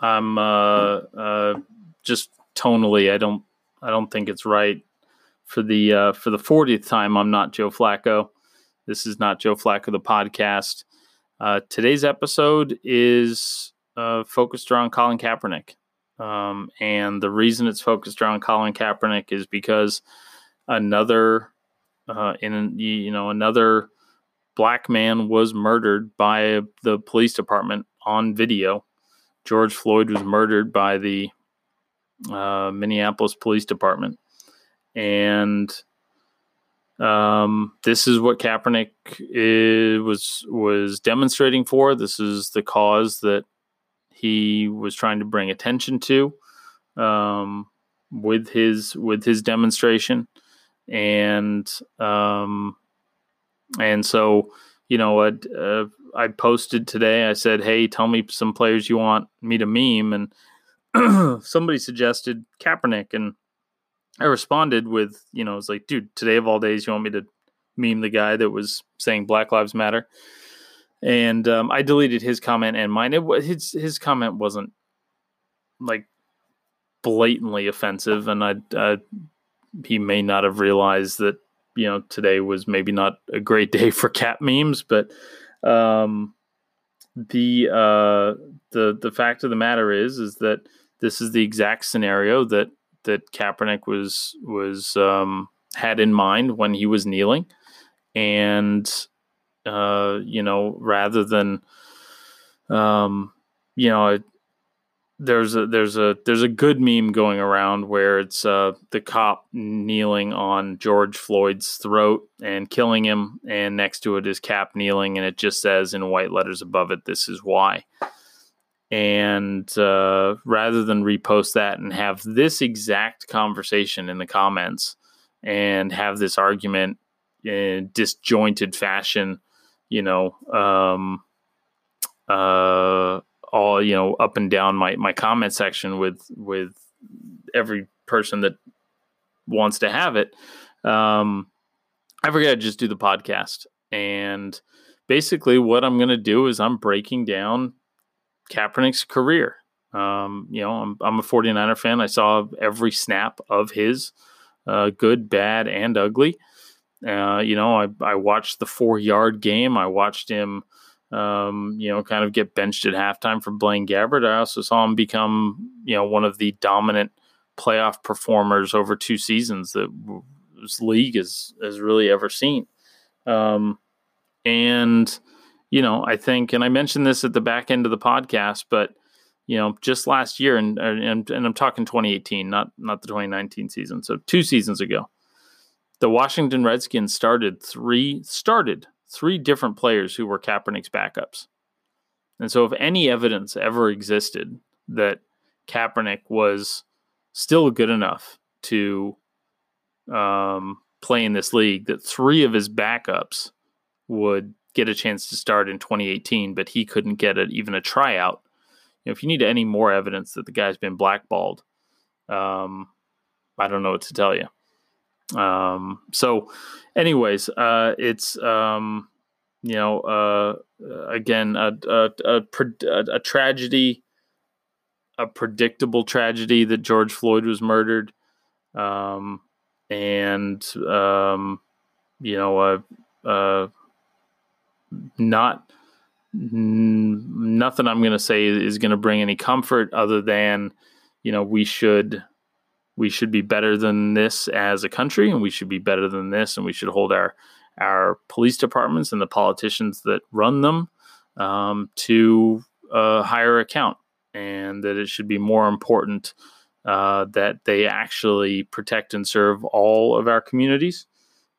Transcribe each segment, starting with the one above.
I'm just tonally. I don't think it's right for the 40th time. I'm not Joe Flacco. This is Not Joe Flacco, the podcast. Today's episode is focused around Colin Kaepernick. And the reason it's focused around Colin Kaepernick is because another black man was murdered by the police department on video. George Floyd was murdered by the Minneapolis Police Department. And this is what Kaepernick was demonstrating for. This is the cause that he was trying to bring attention to with his demonstration. And so, I posted today, I said, hey, tell me some players you want me to meme. And somebody suggested Kaepernick. And I responded with, it's like, dude, today of all days, you want me to meme the guy that was saying Black Lives Matter? And I deleted his comment and mine. His comment wasn't like blatantly offensive. And he may not have realized that, today was maybe not a great day for cat memes, but the fact of the matter is that this is the exact scenario that Kaepernick was had in mind when he was kneeling, and rather than There's a good meme going around where it's the cop kneeling on George Floyd's throat and killing him, and next to it is Cap kneeling, and it just says in white letters above it, "This is why." And rather than repost that and have this exact conversation in the comments and have this argument in disjointed fashion, all up and down my comment section with every person that wants to have it, I forgot to just do the podcast. And basically what I'm going to do is I'm breaking down Kaepernick's career. I'm a 49er fan. I saw every snap of his, good, bad, and ugly. I watched the 4-yard game. I watched him kind of get benched at halftime for Blaine Gabbert. I also saw him become, one of the dominant playoff performers over 2 seasons that this league has really ever seen. I think, and I mentioned this at the back end of the podcast, but, just last year, and I'm talking 2018, not the 2019 season. So 2 seasons ago, the Washington Redskins started three different players who were Kaepernick's backups. And so if any evidence ever existed that Kaepernick was still good enough to play in this league, that 3 of his backups would get a chance to start in 2018, but he couldn't get even a tryout. If you need any more evidence that the guy's been blackballed, I don't know what to tell you. So anyways, it's, again, a tragedy, a predictable tragedy that George Floyd was murdered. Nothing I'm going to say is going to bring any comfort other than, we should be better than this as a country, and we should be better than this, and we should hold our police departments and the politicians that run them to a higher account, and that it should be more important that they actually protect and serve all of our communities,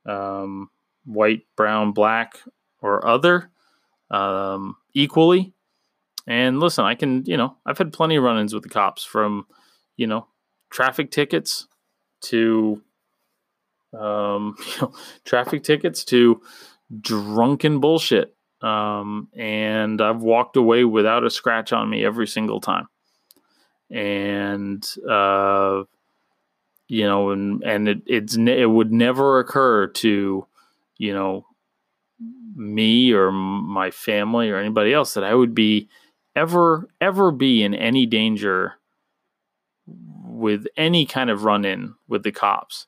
white, brown, black, or other, equally. And listen, I can, you know, I've had plenty of run-ins with the cops, from, you know, traffic tickets to, traffic tickets to drunken bullshit. And I've walked away without a scratch on me every single time. And, you know, and it would never occur to, you know, me or my family or anybody else that I would be ever be in any danger with any kind of run-in with the cops.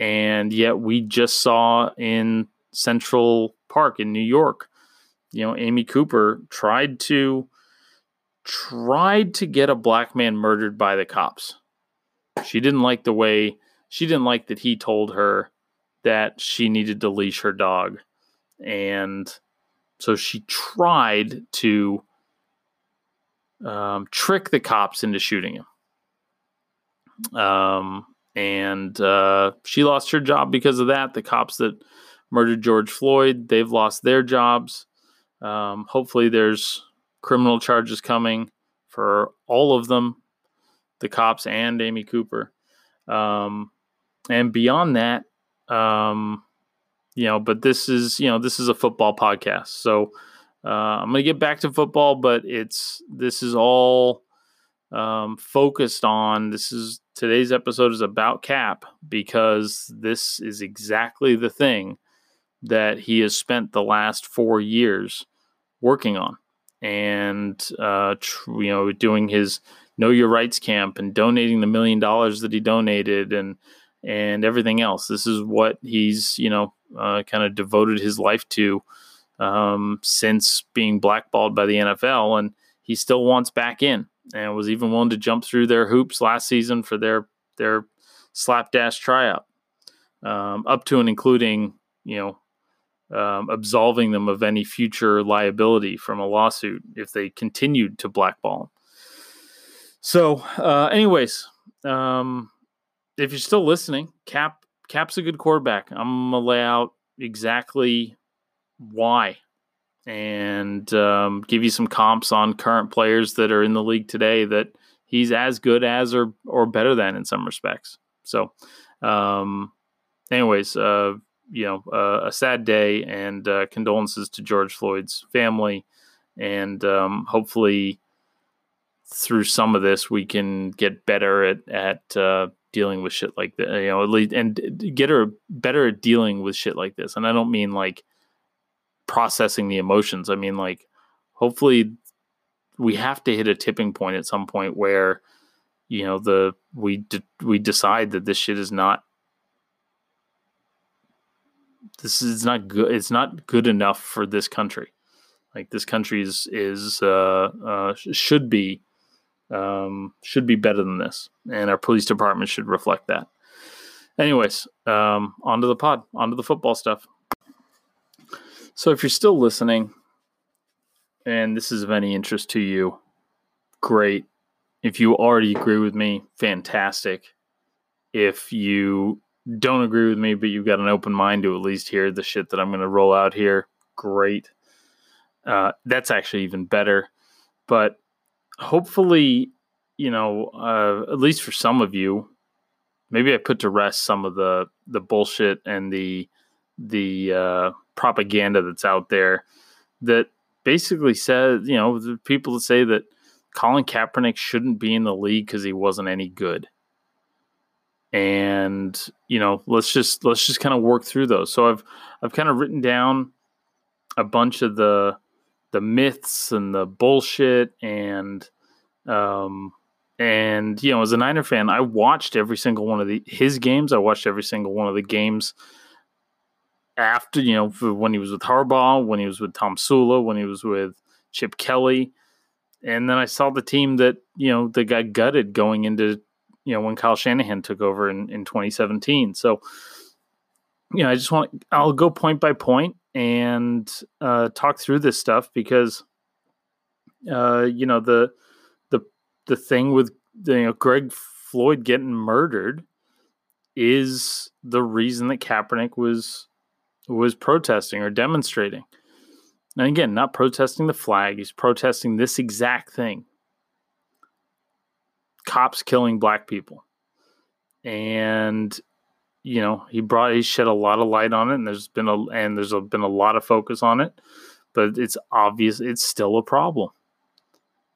And yet we just saw in Central Park in New York, you know, Amy Cooper tried to get a black man murdered by the cops. She didn't like that he told her that she needed to leash her dog. And so she tried to trick the cops into shooting him. And she lost her job because of that. The cops that murdered George Floyd, they've lost their jobs. Hopefully there's criminal charges coming for all of them, the cops and Amy Cooper. And beyond that, you know, but this is a football podcast. So I'm going to get back to football, but this is all focused on, today's episode is about Cap, because this is exactly the thing that he has spent the last 4 years working on, and, you know, doing his Know Your Rights camp and donating the $1 million that he donated and everything else. This is what he's, you know, kind of devoted his life to since being blackballed by the NFL, and he still wants back in, and was even willing to jump through their hoops last season for their slapdash tryout, up to and including, you know, absolving them of any future liability from a lawsuit if they continued to blackball them. So anyways, if you're still listening, Cap's a good quarterback. I'm going to lay out exactly why, and give you some comps on current players that are in the league today that he's as good as or better than in some respects. So anyways, you know, a sad day, and condolences to George Floyd's family. And hopefully through some of this, we can get better at dealing with shit like that, you know, at least, and get her better at dealing with shit like this. And I don't mean like processing the emotions. I mean, like, hopefully we have to hit a tipping point at some point where, you know, we decide that this shit is not, this is not good. It's not good enough for this country. Like, this country should be better than this, and our police department should reflect that. Anyways, onto the pod, onto the football stuff. So if you're still listening and this is of any interest to you, great. If you already agree with me, fantastic. If you don't agree with me, but you've got an open mind to at least hear the shit that I'm going to roll out here, great. That's actually even better. But hopefully, you know, at least for some of you, maybe I put to rest some of the bullshit and the propaganda that's out there that basically says, you know, the people that say that Colin Kaepernick shouldn't be in the league because he wasn't any good. And, you know, let's just kind of work through those. So I've kind of written down a bunch of the myths and the bullshit, and you know, as a Niner fan, I watched every single one of his games. I watched every single one of the games after, you know, when he was with Harbaugh, when he was with Tomsula, when he was with Chip Kelly, and then I saw the team that, you know, that got gutted going into, you know, when Kyle Shanahan took over in 2017. So, you know, I'll go point by point and talk through this stuff, because you know, the thing with, you know, Greg Floyd getting murdered is the reason that Kaepernick was protesting or demonstrating. And again, not protesting the flag. He's protesting this exact thing. Cops killing black people. And, you know, he shed a lot of light on it, and there's been a lot of focus on it, but it's obvious it's still a problem.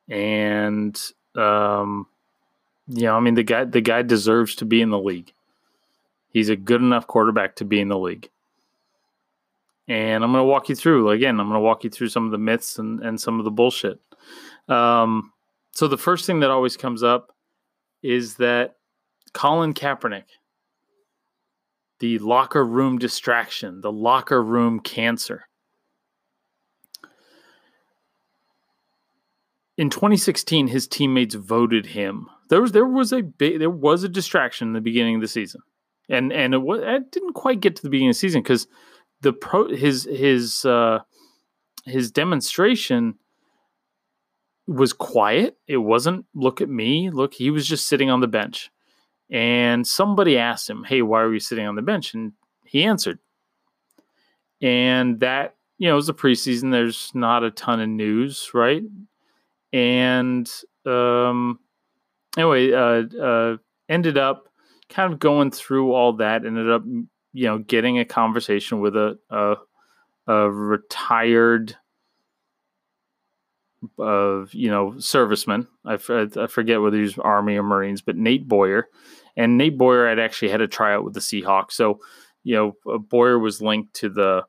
And, you know, I mean, the guy deserves to be in the league. He's a good enough quarterback to be in the league. And I'm going to walk you through, some of the myths and some of the bullshit. So the first thing that always comes up is that Colin Kaepernick, the locker room distraction, the locker room cancer. In 2016, his teammates voted him. There was a distraction in the beginning of the season, and it didn't quite get to the beginning of the season because his demonstration was quiet. It wasn't look at me. Look, he was just sitting on the bench, and somebody asked him, "Hey, why are you sitting on the bench?" And he answered, and that, you know, it was the preseason. There's not a ton of news, right? And ended up kind of going through all that, ended up, you know, getting a conversation with a retired, you know, serviceman. I forget whether he was Army or Marines, but Nate Boyer. And Nate Boyer had actually had a tryout with the Seahawks. So, you know, Boyer was linked to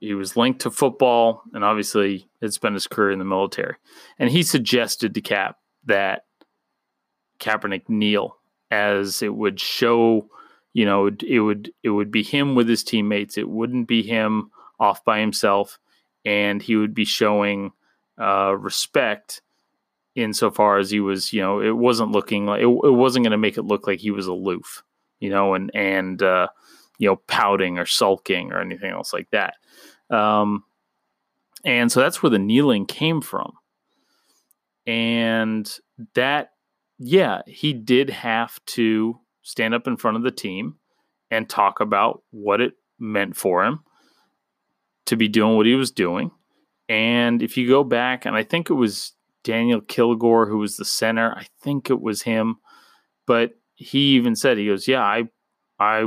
he was linked to football, and obviously had spent his career in the military. And he suggested to Cap that Kaepernick kneel, as it would show, you know, it would be him with his teammates. It wouldn't be him off by himself, and he would be showing respect insofar as he was, you know, it wasn't going to make it look like he was aloof, you know, and you know, pouting or sulking or anything else like that. And so that's where the kneeling came from. And that, yeah, he did have to stand up in front of the team and talk about what it meant for him to be doing what he was doing. And if you go back, and I think it was Daniel Kilgore who was the center. I think it was him. But he even said, he goes, yeah, I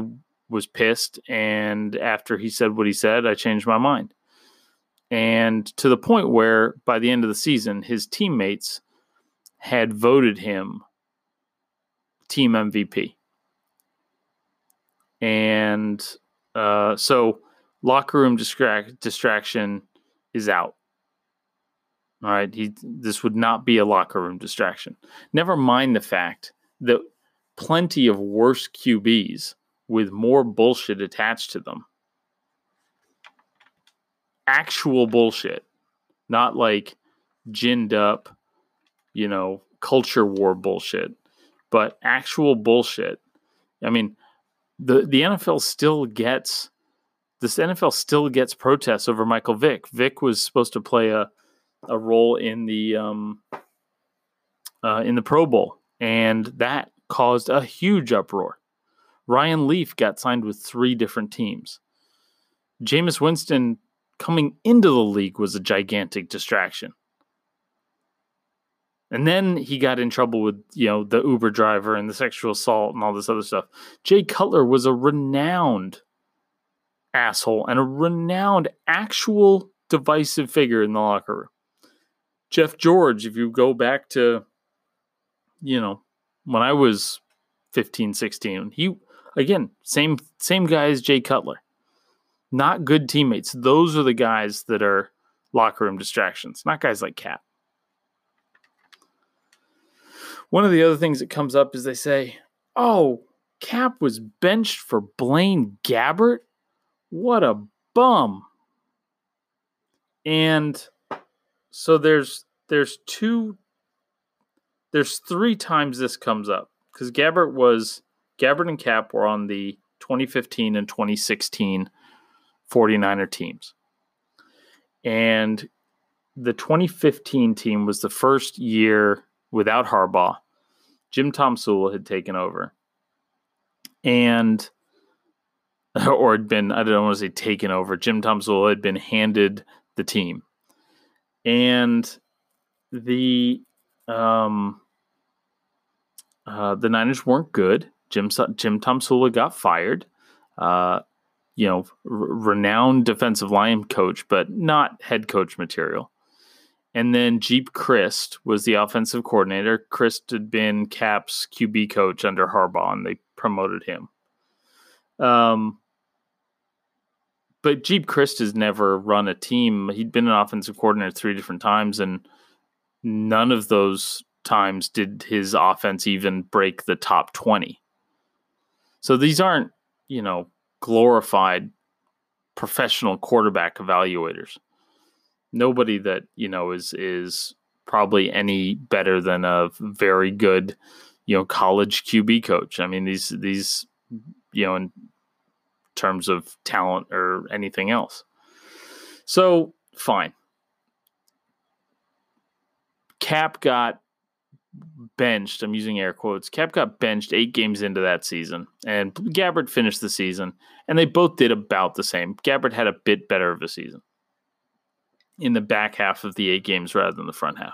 was pissed, and after he said what he said, I changed my mind. And to the point where by the end of the season, his teammates had voted him team MVP. And so locker room distraction is out. All right, this would not be a locker room distraction. Never mind the fact that plenty of worse QBs with more bullshit attached to them. Actual bullshit. Not like ginned up, you know, culture war bullshit. But actual bullshit. I mean, the NFL still gets protests over Michael Vick. Vick was supposed to play a role in the Pro Bowl. And that caused a huge uproar. Ryan Leaf got signed with 3 different teams. Jameis Winston coming into the league was a gigantic distraction. And then he got in trouble with, you know, the Uber driver and the sexual assault and all this other stuff. Jay Cutler was a renowned asshole and a renowned actual divisive figure in the locker room. Jeff George, if you go back to, you know, when I was 15, 16, he, again, same guy as Jay Cutler. Not good teammates. Those are the guys that are locker room distractions, not guys like Cap. One of the other things that comes up is they say, oh, Cap was benched for Blaine Gabbert? What a bum. And so there's 3 times this comes up. Because Gabbert and Cap were on the 2015 and 2016 49er teams. And the 2015 team was the first year without Harbaugh. Jim Tomsula had taken over. And or had been, I don't want to say taken over. Jim Tomsula had been handed the team. And the Niners weren't good. Jim Tomsula got fired. Renowned defensive line coach, but not head coach material. And then Geep Chryst was the offensive coordinator. Chryst had been Cap's QB coach under Harbaugh, and they promoted him. But Geep Chryst has never run a team. He'd been an offensive coordinator 3 different times, and none of those times did his offense even break the top 20. So these aren't, glorified professional quarterback evaluators. Nobody that, is probably any better than a very good, college QB coach. I mean, these in terms of talent or anything else. So, fine. Cap got benched. I'm using air quotes. Cap got benched 8 games into that season, and Gabbert finished the season, and they both did about the same. Gabbert had a bit better of a season in the back half of the 8 games rather than the front half.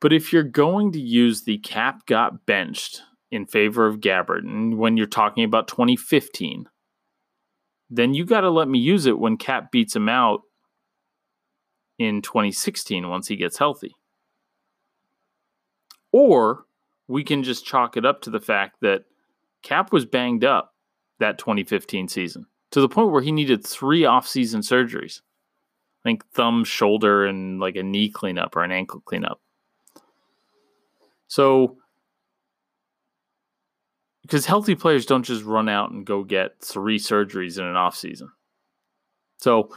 But if you're going to use the Cap got benched in favor of Gabbert, and when you're talking about 2015, then you got to let me use it when Cap beats him out in 2016 once he gets healthy. Or we can just chalk it up to the fact that Cap was banged up that 2015 season to the point where he needed 3 off-season surgeries. I think thumb, shoulder, and like a knee cleanup or an ankle cleanup. So, because healthy players don't just run out and go get 3 surgeries in an offseason. So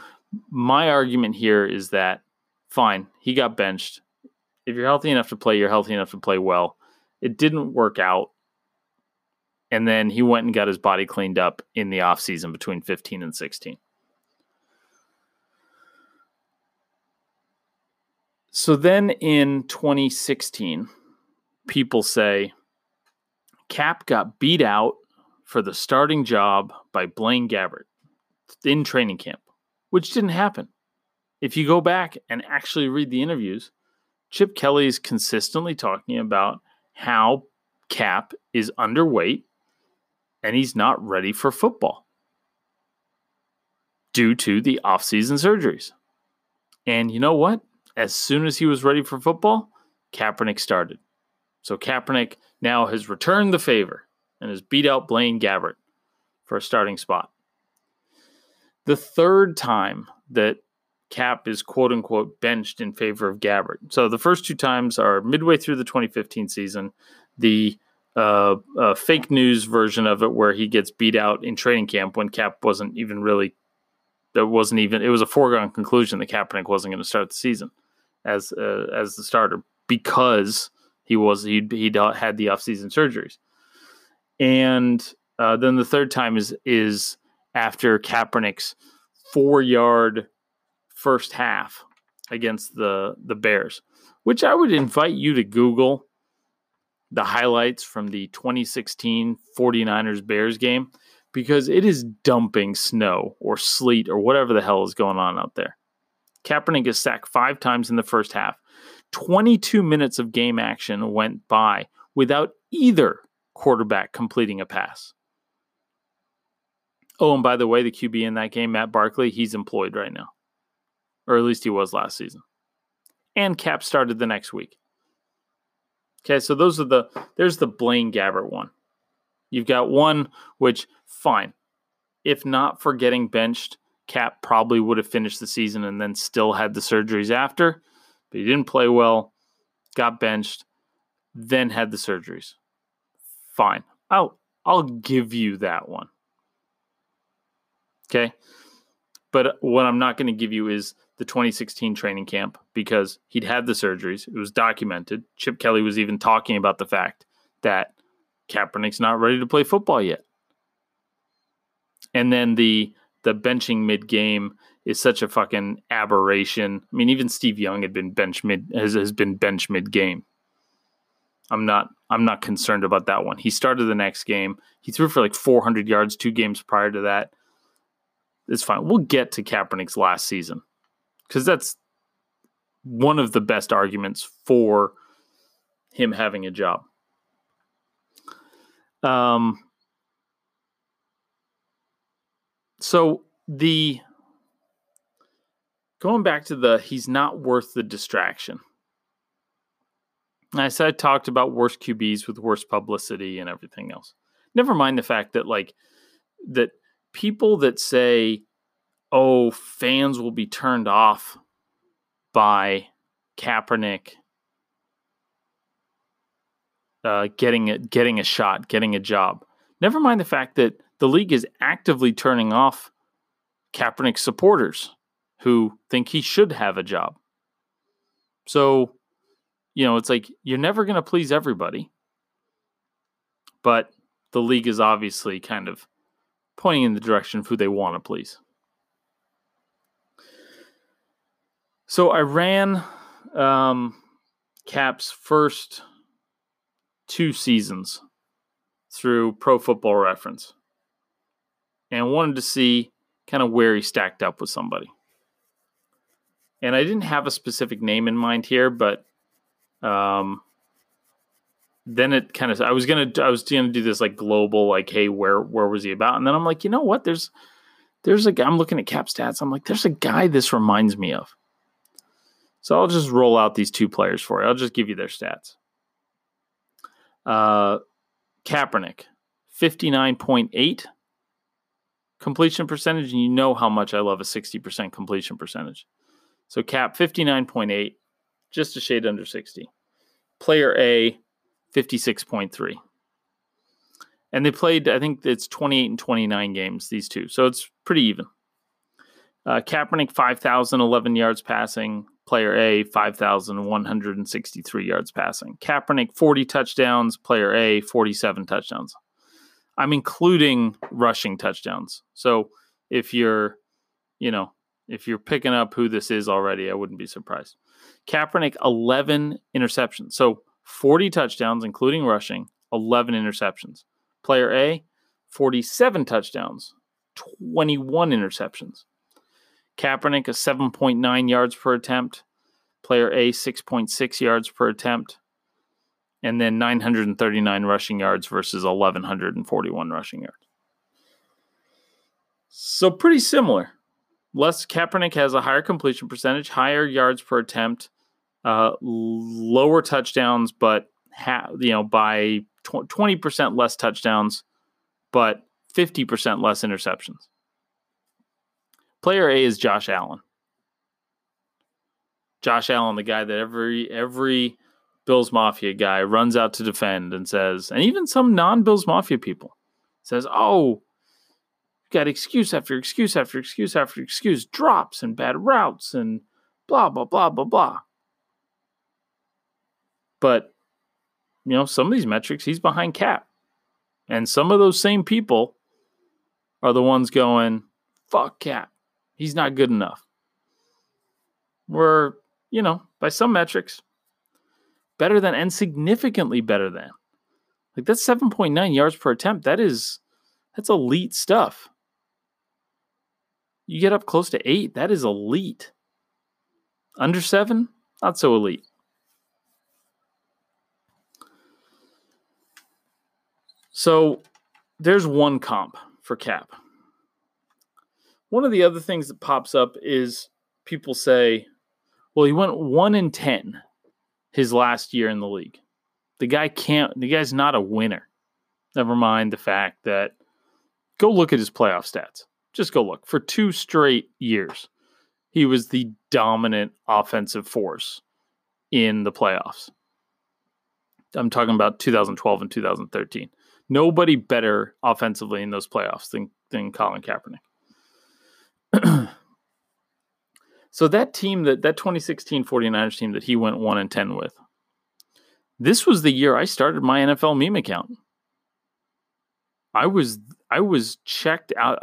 my argument here is that, fine, he got benched. If you're healthy enough to play, you're healthy enough to play well. It didn't work out. And then he went and got his body cleaned up in the offseason between 15 and 16. So then in 2016, people say, Cap got beat out for the starting job by Blaine Gabbert in training camp, which didn't happen. If you go back and actually read the interviews, Chip Kelly is consistently talking about how Cap is underweight and he's not ready for football due to the off-season surgeries. And you know what? As soon as he was ready for football, Kaepernick started. So Kaepernick now has returned the favor and has beat out Blaine Gabbert for a starting spot. The third time that Cap is quote-unquote benched in favor of Gabbert. So the first 2 times are midway through the 2015 season, the fake news version of it where he gets beat out in training camp when Cap wasn't even really – it was a foregone conclusion that Kaepernick wasn't going to start the season as the starter because – He'd had the off-season surgeries. And then the third time is after Kaepernick's 4-yard first half against the Bears, which I would invite you to Google the highlights from the 2016 49ers-Bears game because it is dumping snow or sleet or whatever the hell is going on out there. Kaepernick is sacked 5 times in the first half. 22 minutes of game action went by without either quarterback completing a pass. Oh, and by the way, the QB in that game, Matt Barkley, he's employed right now. Or at least he was last season. And Cap started the next week. Okay, so there's the Blaine Gabbert one. You've got one which, fine, if not for getting benched, Cap probably would have finished the season and then still had the surgeries after. But he didn't play well, got benched, then had the surgeries. Fine. I'll give you that one. Okay? But what I'm not going to give you is the 2016 training camp because he'd had the surgeries. It was documented. Chip Kelly was even talking about the fact that Kaepernick's not ready to play football yet. And then the benching mid-game is such a fucking aberration. I mean, even Steve Young has been benched mid-game. I'm not I'm not concerned about that one. He started the next game. He threw for like 400 yards 2 games prior to that. It's fine. We'll get to Kaepernick's last season because that's one of the best arguments for him having a job. So the going back to the he's not worth the distraction. I said I talked about worse QBs with worse publicity and everything else. Never mind the fact that that people that say, oh, fans will be turned off by Kaepernick getting a shot, getting a job. Never mind the fact that the league is actively turning off Kaepernick supporters who think he should have a job. So, you know, it's like you're never going to please everybody. But the league is obviously kind of pointing in the direction of who they want to please. So I ran Cap's first 2 seasons through Pro Football Reference and wanted to see kind of where he stacked up with somebody. And I didn't have a specific name in mind here, but then it kind of, I was gonna do this like global, like, hey, where was he about? And then I'm like, you know what? There's a guy. I'm looking at cap stats. I'm like, there's a guy this reminds me of. So I'll just roll out these 2 players for you. I'll just give you their stats. Kaepernick, 59.8 completion percentage. And you know how much I love a 60% completion percentage. So Cap, 59.8, just a shade under 60. Player A, 56.3. And they played, I think it's 28 and 29 games, these two. So it's pretty even. Kaepernick, 5,011 yards passing. Player A, 5,163 yards passing. Kaepernick, 40 touchdowns. Player A, 47 touchdowns. I'm including rushing touchdowns. So if you're, you know, if you're picking up who this is already, I wouldn't be surprised. Kaepernick, 11 interceptions. So 40 touchdowns, including rushing, 11 interceptions. Player A, 47 touchdowns, 21 interceptions. Kaepernick, a 7.9 yards per attempt. Player A, 6.6 yards per attempt. And then 939 rushing yards versus 1,141 rushing yards. So pretty similar. Less Kaepernick has a higher completion percentage, higher yards per attempt, lower touchdowns, but by 20% less touchdowns, but 50% less interceptions. Player A is Josh Allen. Josh Allen, the guy that every Bills Mafia guy runs out to defend and says, and even some non-Bills Mafia people says, oh, got excuse after excuse after excuse after excuse, drops and bad routes and blah, blah, blah, blah, blah. But, you know, some of these metrics, he's behind Cap. And some of those same people are the ones going, fuck Cap. He's not good enough. We're, you know, by some metrics, better than and significantly better than. Like that's 7.9 yards per attempt. That's elite stuff. You get up close to 8, that is elite. Under 7, not so elite. So there's one comp for Cap. One of the other things that pops up is people say, well, he went 1-10 his last year in the league. The guy's not a winner. Never mind the fact that go look at his playoff stats. Just go look. For 2 straight years, he was the dominant offensive force in the playoffs. I'm talking about 2012 and 2013. Nobody better offensively in those playoffs than Colin Kaepernick. So that team, that 2016 49ers team that he went 1-10 with, this was the year I started my NFL meme account. I was checked out.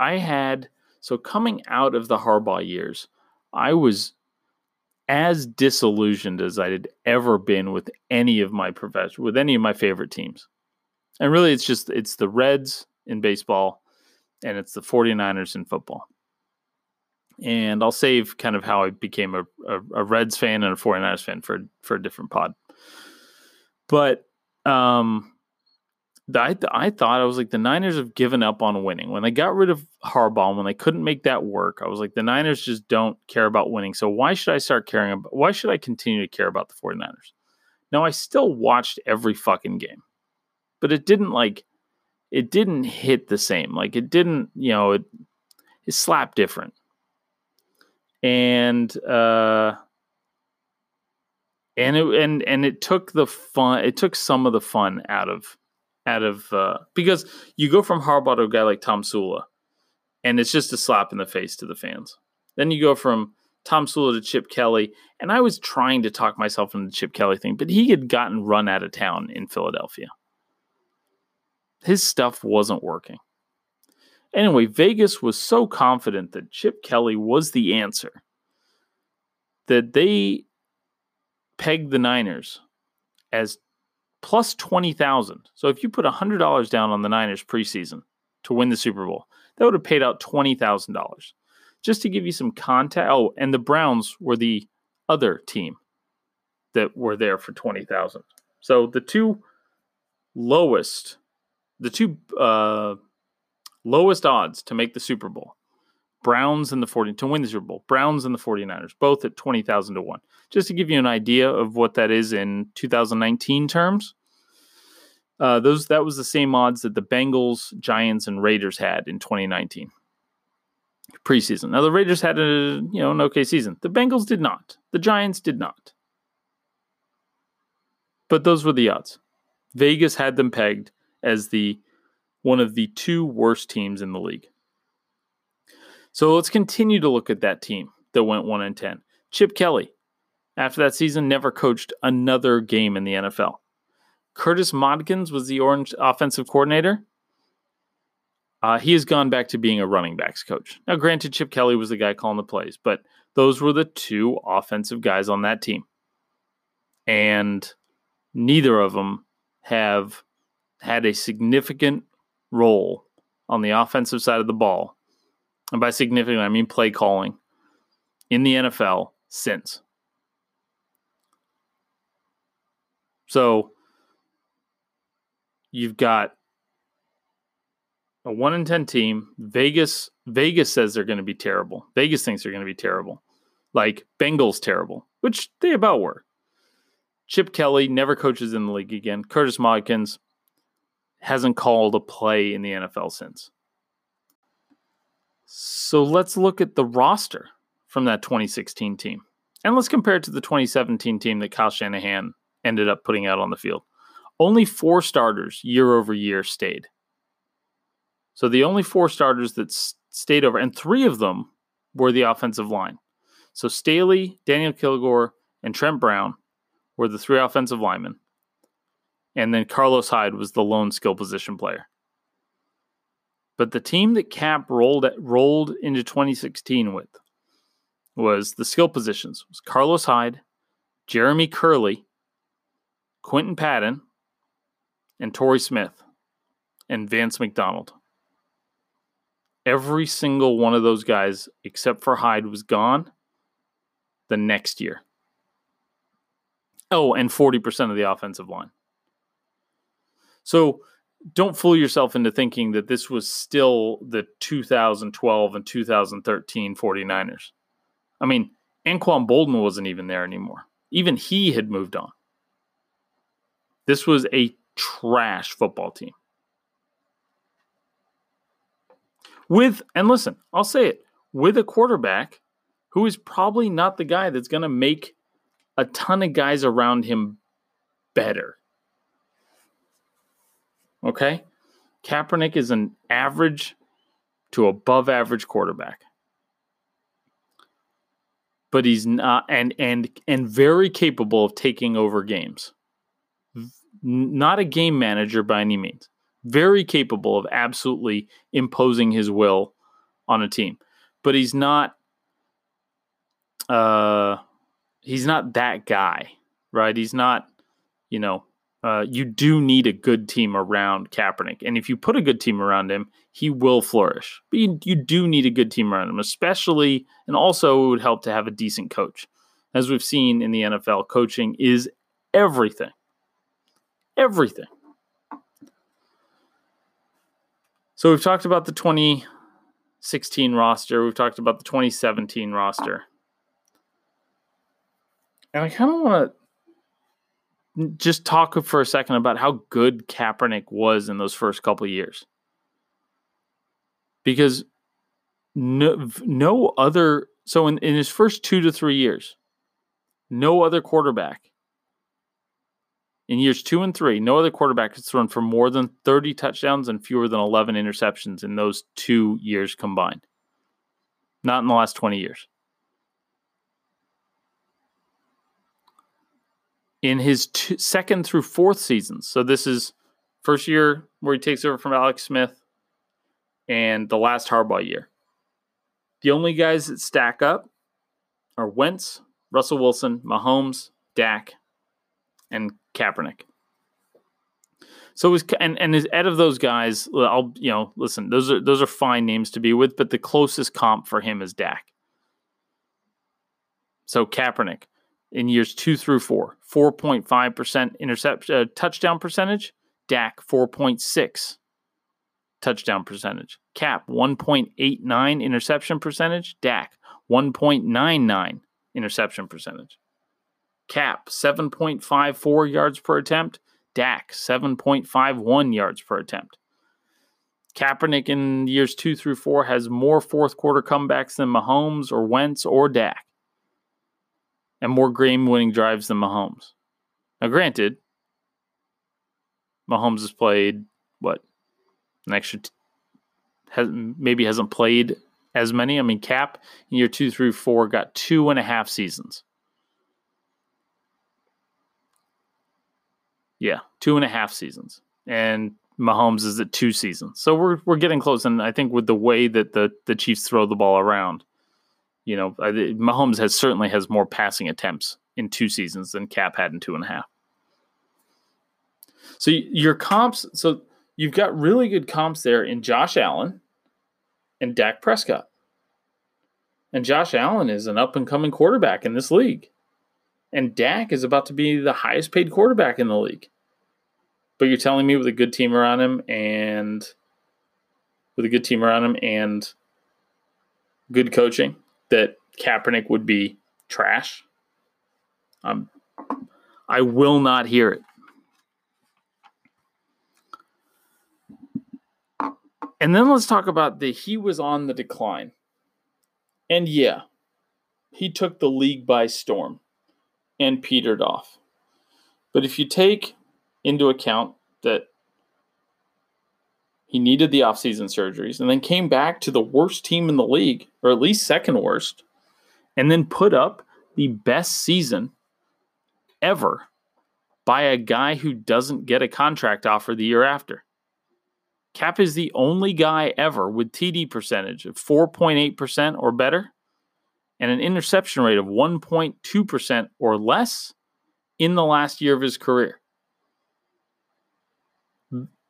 Coming out of the Harbaugh years, I was as disillusioned as I had ever been with any of my profession, with any of my favorite teams. And really, it's just, it's the Reds in baseball and it's the 49ers in football. And I'll save kind of how I became a Reds fan and a 49ers fan for a different pod. But I thought, I was like, the Niners have given up on winning. When they got rid of Harbaugh, when they couldn't make that work, I was like, the Niners just don't care about winning. So why should I start caring about, why should I continue to care about the 49ers? Now, I still watched every fucking game, but it didn't like, it didn't hit the same. Like it didn't, you know, it slapped different. And it took the fun. It took some of the fun out of because you go from Harbaugh to a guy like Tomsula, and it's just a slap in the face to the fans. Then you go from Tomsula to Chip Kelly, and I was trying to talk myself into the Chip Kelly thing, but he had gotten run out of town in Philadelphia. His stuff wasn't working. Anyway, Vegas was so confident that Chip Kelly was the answer that they pegged the Niners as plus 20,000. So if you put $100 down on the Niners preseason to win the Super Bowl, that would have paid out $20,000. Just to give you some context. Oh, and the Browns were the other team that were there for 20,000. So the two lowest, lowest odds to make the Super Bowl, Browns and the 49ers, to win the Super Bowl, Browns and the 49ers, both at 20,000 to 1. Just to give you an idea of what that is in 2019 terms, that was the same odds that the Bengals, Giants, and Raiders had in 2019 preseason. Now the Raiders had an okay season. The Bengals did not. The Giants did not. But those were the odds. Vegas had them pegged as one of the two worst teams in the league. So let's continue to look at that team that went 1-10. Chip Kelly, after that season, never coached another game in the NFL. Curtis Modkins was the Orange offensive coordinator. He has gone back to being a running backs coach. Now, granted, Chip Kelly was the guy calling the plays, but those were the two offensive guys on that team. And neither of them have had a significant role on the offensive side of the ball, and by significant I mean play calling, in the NFL since. So you've got a 1-10 team. Vegas says they're going to be terrible. Vegas thinks they're going to be terrible, like Bengals terrible, which they about were. Chip Kelly never coaches in the league again. Curtis Modkins hasn't called a play in the NFL since. So let's look at the roster from that 2016 team. And let's compare it to the 2017 team that Kyle Shanahan ended up putting out on the field. Only four starters year over year stayed. So the only four starters that stayed over, and three of them were the offensive line. So Staley, Daniel Kilgore, and Trent Brown were the three offensive linemen. And then Carlos Hyde was the lone skill position player. But the team that Cap rolled into 2016 with was the skill positions. It was Carlos Hyde, Jeremy Curley, Quentin Patton, and Torrey Smith, and Vance McDonald. Every single one of those guys, except for Hyde, was gone the next year. Oh, and 40% of the offensive line. So don't fool yourself into thinking that this was still the 2012 and 2013 49ers. I mean, Anquan Boldin wasn't even there anymore. Even he had moved on. This was a trash football team. And listen, I'll say it, with a quarterback who is probably not the guy that's going to make a ton of guys around him better. Okay, Kaepernick is an average to above average quarterback, but he's not, and very capable of taking over games. Not a game manager by any means. Very capable of absolutely imposing his will on a team, but he's not. he's not that guy, right? He's not, you know, you do need a good team around Kaepernick. And if you put a good team around him, he will flourish. But you do need a good team around him, especially, and also it would help to have a decent coach. As we've seen in the NFL, coaching is everything. Everything. So we've talked about the 2016 roster. We've talked about the 2017 roster. And I kind of want to just talk for a second about how good Kaepernick was in those first couple of years. Because no other... So in his first 2 to 3 years, no other quarterback. In years 2 and 3, no other quarterback has thrown for more than 30 touchdowns and fewer than 11 interceptions in those 2 years combined. Not in the last 20 years. In his second through fourth seasons, so this is first year where he takes over from Alex Smith and the last Harbaugh year. The only guys that stack up are Wentz, Russell Wilson, Mahomes, Dak, and Kaepernick. So it was, and out of those guys, those are fine names to be with, but the closest comp for him is Dak. So Kaepernick in years 2 through 4, 4.5% touchdown percentage. Dak 4.6 touchdown percentage. Cap 1.89 interception percentage. Dak 1.99 interception percentage. Cap 7.54 yards per attempt. Dak 7.51 yards per attempt. Kaepernick in years 2 through 4 has more fourth quarter comebacks than Mahomes or Wentz or Dak, and more game-winning drives than Mahomes. Now, granted, Mahomes has played maybe hasn't played as many. I mean, Cap in year 2 through 4 got 2.5 seasons. Yeah, 2.5 seasons. And Mahomes is at 2 seasons. So we're getting close. And I think with the way that the Chiefs throw the ball around, you know, Mahomes certainly has more passing attempts in 2 seasons than Cap had in 2.5. So your comps... So you've got really good comps there in Josh Allen and Dak Prescott. And Josh Allen is an up-and-coming quarterback in this league. And Dak is about to be the highest-paid quarterback in the league. But you're telling me with a good team around him and good coaching that Kaepernick would be trash? I will not hear it. And then let's talk about he was on the decline. And yeah, he took the league by storm and petered off. But if you take into account that he needed the offseason surgeries and then came back to the worst team in the league, or at least second worst, and then put up the best season ever by a guy who doesn't get a contract offer the year after. Cap is the only guy ever with TD percentage of 4.8% or better and an interception rate of 1.2% or less in the last year of his career.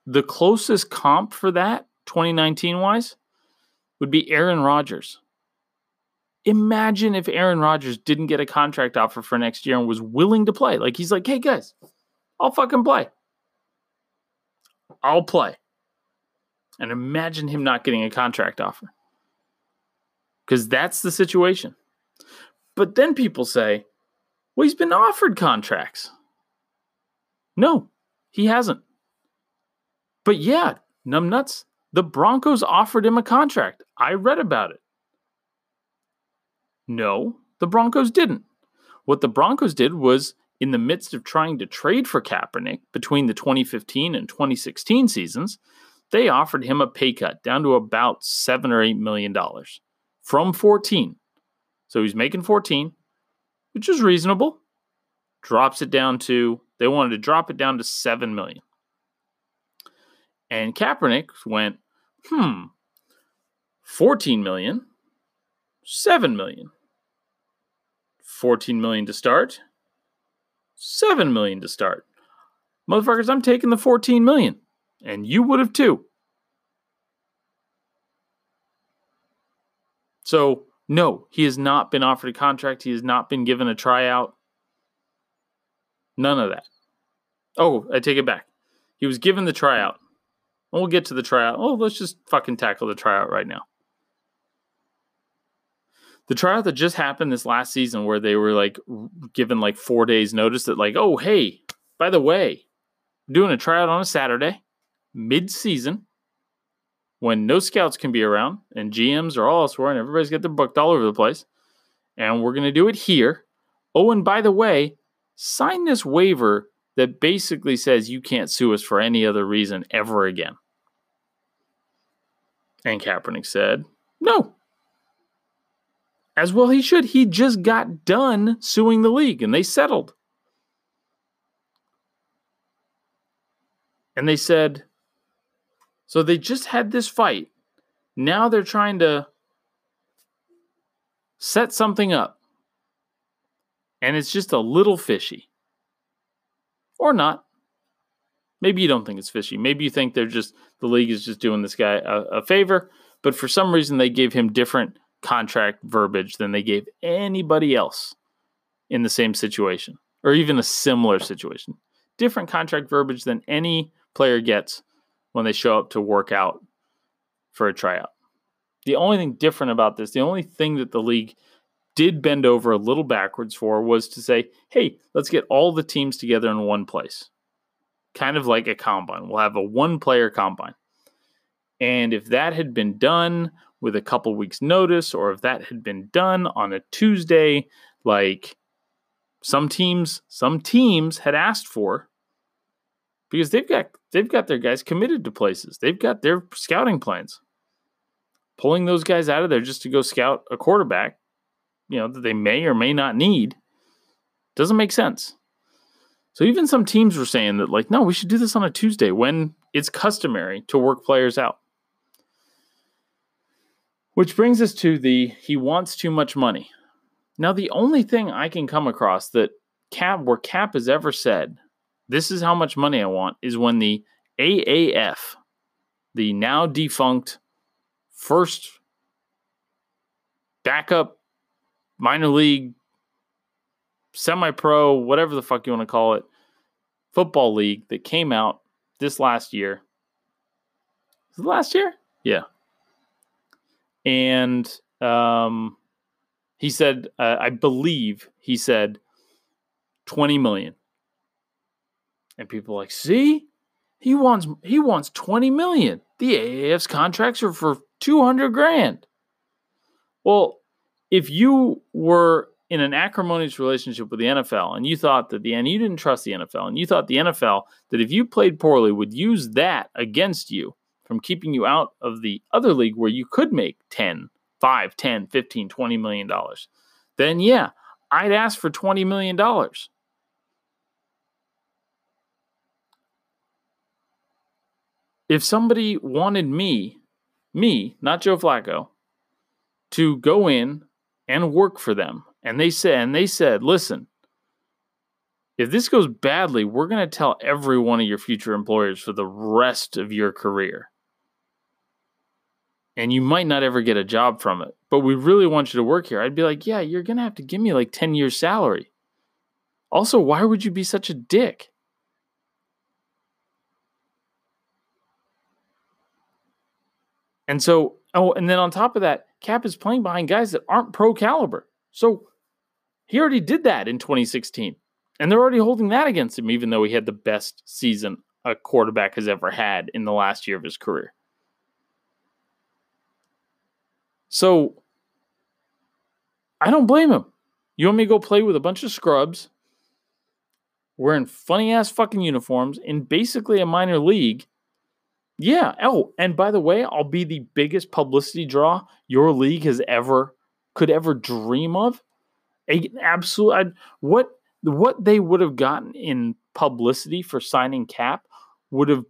The closest comp for that, 2019-wise, would be Aaron Rodgers. Imagine if Aaron Rodgers didn't get a contract offer for next year and was willing to play. Like, he's like, hey, guys, I'll fucking play. I'll play. And imagine him not getting a contract offer. Because that's the situation. But then people say, well, he's been offered contracts. No, he hasn't. But yeah, numbnuts, the Broncos offered him a contract. I read about it. No, the Broncos didn't. What the Broncos did was, in the midst of trying to trade for Kaepernick between the 2015 and 2016 seasons, they offered him a pay cut down to about $7 or $8 million from 14. So he's making 14, which is reasonable. They wanted to drop it down to $7 million. And Kaepernick went, $14 million, $7 million, $14 million to start, $7 million to start. Motherfuckers, I'm taking the $14 million, and you would have too. So, no, he has not been offered a contract. He has not been given a tryout. None of that. Oh, I take it back. He was given the tryout. And we'll get to the tryout. Oh, let's just fucking tackle the tryout right now. The tryout that just happened this last season where they were like given like 4 days notice that like, oh, hey, by the way, I'm doing a tryout on a Saturday mid-season when no scouts can be around and GMs are all elsewhere and everybody's got their booked all over the place. And we're going to do it here. Oh, and by the way, sign this waiver that basically says you can't sue us for any other reason ever again. And Kaepernick said, no. As well he should. He just got done suing the league, and they settled. And they said, so they just had this fight. Now they're trying to set something up. And it's just a little fishy. Or not. Maybe you don't think it's fishy. Maybe you think they're just, the league is just doing this guy a favor. But for some reason, they gave him different contract verbiage than they gave anybody else in the same situation or even a similar situation. Different contract verbiage than any player gets when they show up to work out for a tryout. The only thing different about this, the only thing that the league did bend over a little backwards for was to say, hey, let's get all the teams together in one place. Kind of like a combine. We'll have a one-player combine. And if that had been done with a couple weeks notice, or if that had been done on a Tuesday, like some teams had asked for, because they've got their guys committed to places. They've got their scouting plans. Pulling those guys out of there just to go scout a quarterback, you know, that they may or may not need, doesn't make sense. So even some teams were saying that, like, no, we should do this on a Tuesday when it's customary to work players out. Which brings us to he wants too much money. Now, the only thing I can come across that Cap has ever said, this is how much money I want, is when the AAF, the now defunct first backup minor league, semi-pro, whatever the fuck you want to call it, football league that came out this last year. Is it last year? Yeah. And he said, I believe he said $20 million. And people are like, see, he wants $20 million. The AAF's contracts are for $200,000. Well, if you were in an acrimonious relationship with the NFL and you thought that you didn't trust the NFL and you thought the NFL, that if you played poorly would use that against you, from keeping you out of the other league where you could make $10, $5, $10, $15, $20 million, then yeah, I'd ask for $20 million. If somebody wanted me, not Joe Flacco, to go in and work for them, and they said, listen, if this goes badly, we're going to tell every one of your future employers for the rest of your career. And you might not ever get a job from it, but we really want you to work here. I'd be like, yeah, you're going to have to give me like 10 years salary. Also, why would you be such a dick? And so, and then on top of that, Cap is playing behind guys that aren't pro caliber. So he already did that in 2016. And they're already holding that against him, even though he had the best season a quarterback has ever had in the last year of his career. So, I don't blame him. You want me to go play with a bunch of scrubs, wearing funny-ass fucking uniforms, in basically a minor league? Yeah. Oh, and by the way, I'll be the biggest publicity draw your league has could ever dream of. What they would have gotten in publicity for signing Cap would have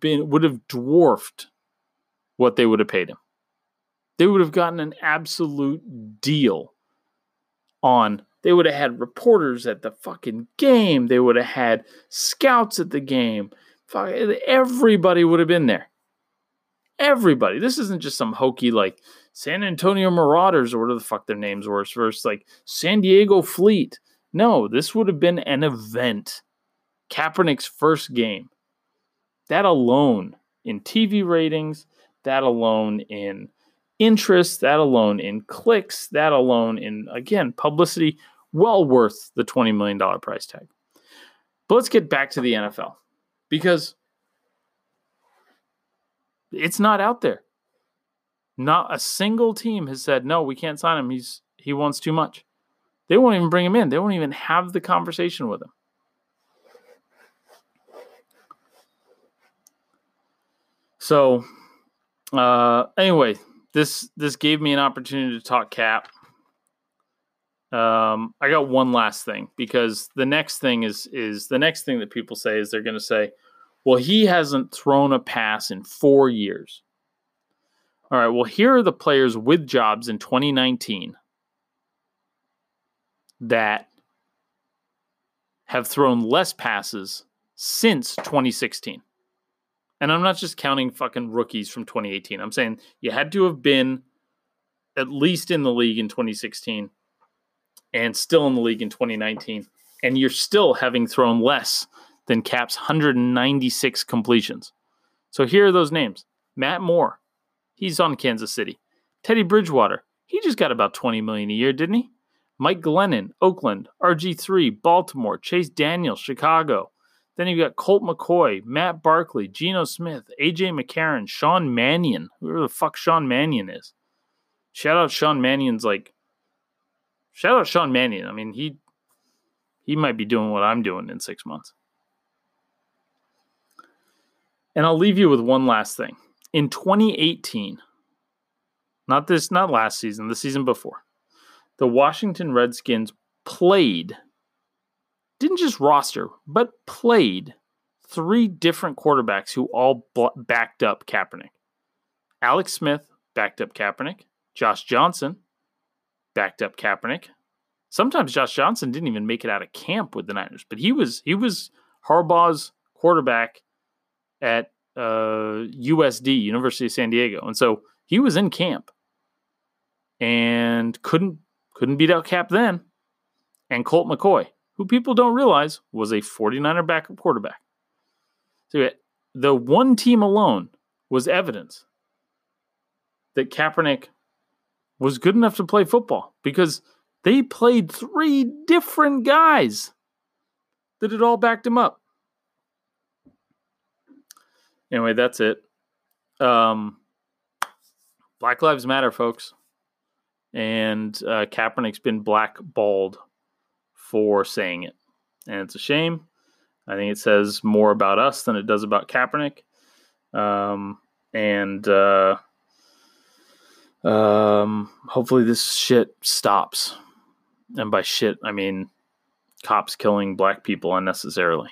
dwarfed what they would have paid him. They would have gotten an absolute deal on They would have had reporters at the fucking game. They would have had scouts at the game. Fuck, everybody would have been there. Everybody. This isn't just some hokey like San Antonio Marauders or whatever the fuck their names were versus like San Diego Fleet. No, this would have been an event. Kaepernick's first game. That alone in TV ratings, that alone in interest, that alone in clicks, that alone in, again, publicity, well worth the $20 million price tag. But let's get back to the NFL because it's not out there. Not a single team has said, no, we can't sign him. He wants too much. They won't even bring him in. They won't even have the conversation with him. So, anyway, this gave me an opportunity to talk cap. I got one last thing because the next thing is the next thing that people say is they're going to say, well, he hasn't thrown a pass in 4 years. All right, well, here are the players with jobs in 2019 that have thrown less passes since 2016. And I'm not just counting fucking rookies from 2018. I'm saying you had to have been at least in the league in 2016 and still in the league in 2019. And you're still having thrown less than Cap's 196 completions. So here are those names. Matt Moore. He's on Kansas City. Teddy Bridgewater. He just got about $20 million a year, didn't he? Mike Glennon, Oakland. RG3, Baltimore. Chase Daniel, Chicago. Then you've got Colt McCoy, Matt Barkley, Geno Smith, A.J. McCarron, Sean Mannion. Whoever the fuck Sean Mannion is. Shout out Sean Mannion. I mean, he might be doing what I'm doing in 6 months. And I'll leave you with one last thing. In 2018, not last season, the season before, the Washington Redskins played... didn't just roster, but played 3 different quarterbacks who all backed up Kaepernick. Alex Smith backed up Kaepernick. Josh Johnson backed up Kaepernick. Sometimes Josh Johnson didn't even make it out of camp with the Niners, but he was Harbaugh's quarterback at USD, University of San Diego, and so he was in camp and couldn't beat out Cap then. And Colt McCoy, who people don't realize was a 49er backup quarterback. So the one team alone was evidence that Kaepernick was good enough to play football because they played 3 different guys that had all backed him up. Anyway, that's it. Black Lives Matter, folks. And Kaepernick's been blackballed for saying it. And it's a shame. I think it says more about us than it does about Kaepernick. Hopefully this shit stops. And by shit, I mean cops killing black people unnecessarily.